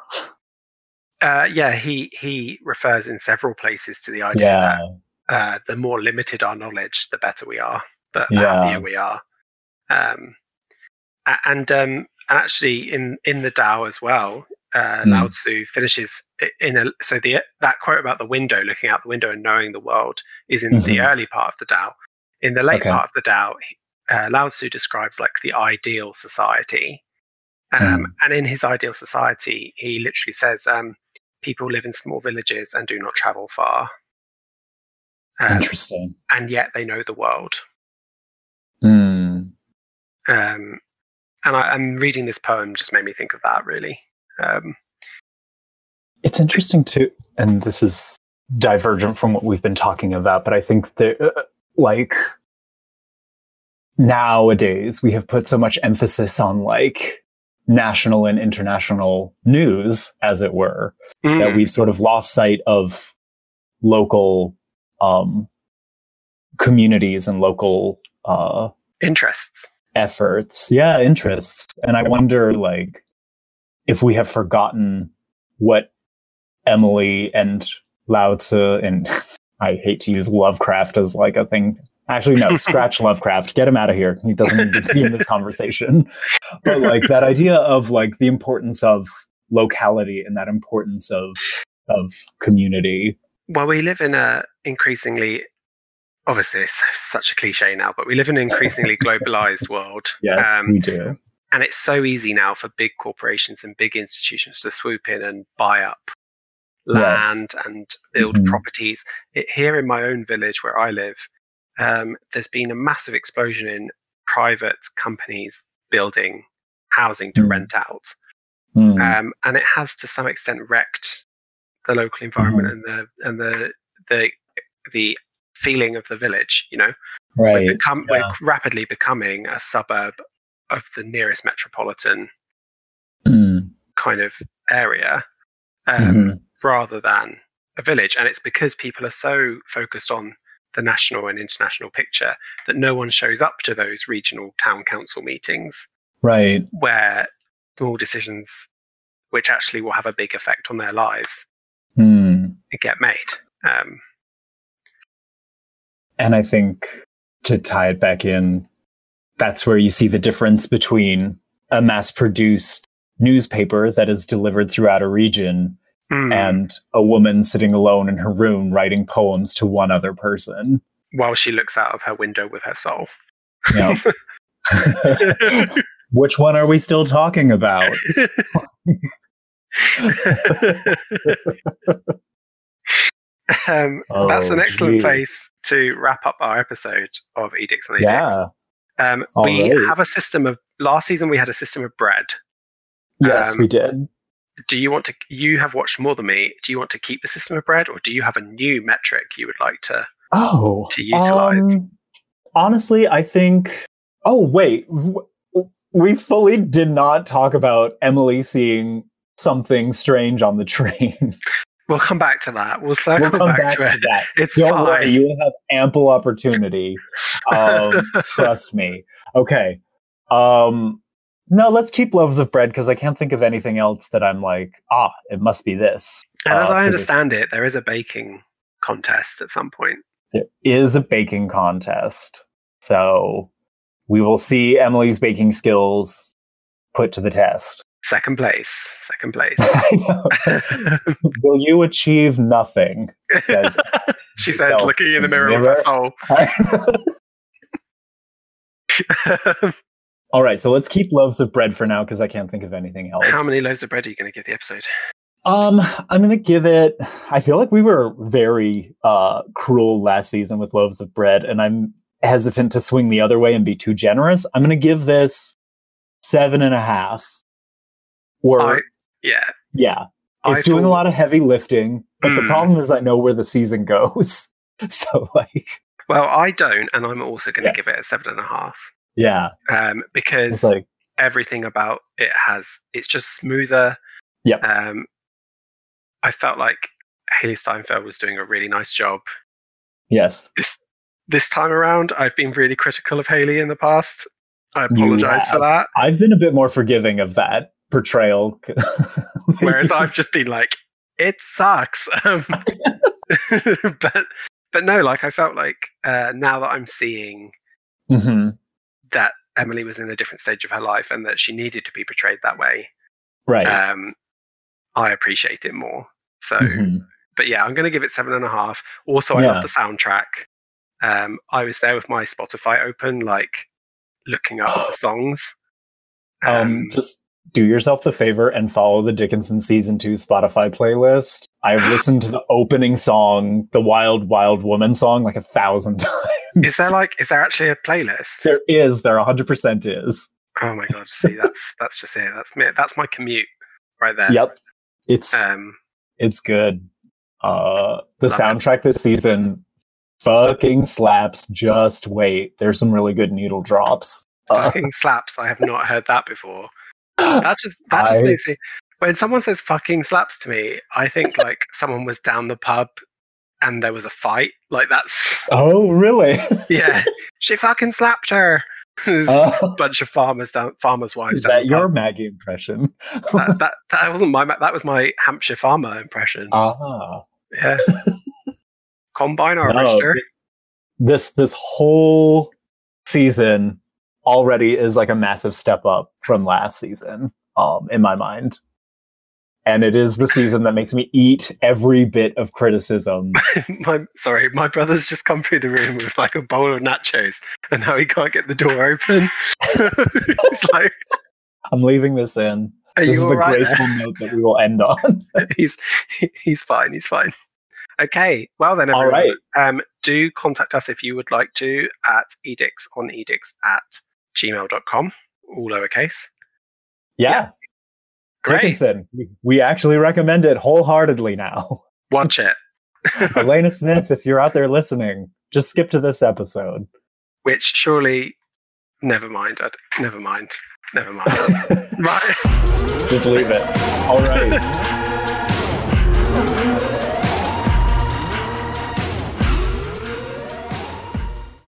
He refers in several places to the idea that the more limited our knowledge, the better we are, the happier we are. And actually, in the Tao as well, Lao Tzu finishes that quote about the window, looking out the window and knowing the world, is in the early part of the Tao. In the late part of the Tao, Lao Tzu describes, like, the ideal society, and in his ideal society, he literally says, people live in small villages and do not travel far. Interesting. And yet they know the world. And reading this poem just made me think of that, really. It's interesting, too, and this is divergent from what we've been talking about, but I think that, like, nowadays we have put so much emphasis on, like, national and international news, as it were, that we've sort of lost sight of local communities and local interests, efforts. Yeah, interests. And I wonder, like, if we have forgotten what Emily and Lao Tzu, and I hate to use Lovecraft as like a thing. Actually, no, scratch Lovecraft. Get him out of here. He doesn't need to be in this conversation. But like that idea of like the importance of locality and that importance of community. Well, we live in a increasingly, obviously it's such a cliche now, but we live in an increasingly globalized world. Yes, we do. And it's so easy now for big corporations and big institutions to swoop in and buy up land and build properties. Here in my own village where I live, there's been a massive explosion in private companies building housing to rent out. And it has to some extent wrecked the local environment and the feeling of the village, you know. Right. We're rapidly becoming a suburb of the nearest metropolitan kind of area rather than a village. And it's because people are so focused on the national and international picture that no one shows up to those regional town council meetings, right, where small decisions, which actually will have a big effect on their lives, get made. And I think to tie it back in, that's where you see the difference between a mass-produced newspaper that is delivered throughout a region and a woman sitting alone in her room writing poems to one other person. While she looks out of her window with her soul. Yeah. Which one are we still talking about? That's an excellent place to wrap up our episode of Edicts on Edicts. Yeah. We have a system of, last season we had a system of bread. Yes, we did. Do you want to, you have watched more than me, do you want to keep the system of bread, or do you have a new metric you would like to utilize? Honestly, I think, we fully did not talk about Emily seeing something strange on the train. We'll come back to that. We'll come back to it. It's Don't fine. Worry, you have ample opportunity. Trust me. Okay. No, let's keep loaves of bread because I can't think of anything else that I'm like, it must be this. And as I understand it, there is a baking contest at some point. There is a baking contest. So we will see Emily's baking skills put to the test. Second place. I know. Will you achieve nothing? Says she says, looking in the mirror with her soul. All right, so let's keep loaves of bread for now because I can't think of anything else. How many loaves of bread are you going to give the episode? I'm going to give it. I feel like we were very cruel last season with loaves of bread, and I'm hesitant to swing the other way and be too generous. I'm going to give this 7.5. It's doing a lot of heavy lifting, but the problem is I know where the season goes. So like, well, I don't, and I'm also going to give it a 7.5. Yeah, because like, everything about it it's just smoother. Yeah, I felt like Hailee Steinfeld was doing a really nice job. Yes, this time around, I've been really critical of Hailee in the past. I apologize for that. I've been a bit more forgiving of that portrayal. Whereas I've just been like, it sucks. But no, like I felt like now that I'm seeing that Emily was in a different stage of her life and that she needed to be portrayed that way, right? I appreciate it more. So, but yeah, I'm going to give it 7.5. Also, I love the soundtrack. I was there with my Spotify open, like looking up the songs. Just do yourself the favor and follow the Dickinson Season 2 Spotify playlist. I've listened to the opening song, the Wild Wild Woman song, like 1,000 times. Is there actually a playlist? There is. There 100% is. Oh my God. See, that's just it. That's me. That's my commute right there. Yep. It's good. The soundtrack this season fucking slaps. Just wait. There's some really good needle drops. Fucking slaps. I have not heard that before. That just makes me, when someone says fucking slaps to me, I think like someone was down the pub and there was a fight. Like that's. Oh, really? Yeah. She fucking slapped her. A bunch of farmers' wives. Is that your Maggie impression? that wasn't my. That was my Hampshire farmer impression. Yeah. Combine harvester. This whole season already is like a massive step up from last season, in my mind. And it is the season that makes me eat every bit of criticism. My brother's just come through the room with like a bowl of nachos, and now he can't get the door open. It's like, I'm leaving this in. This is the right graceful there? Note that we will end on. He's fine. Okay, well then, everyone, all right. Do contact us if you would like to at edictsonedicts@gmail.com, all lowercase. Yeah. Great. Dickinson, we actually recommend it wholeheartedly now. Watch it. Alena Smith, if you're out there listening, just skip to this episode. Which surely, never mind. Right. Just leave it. All right.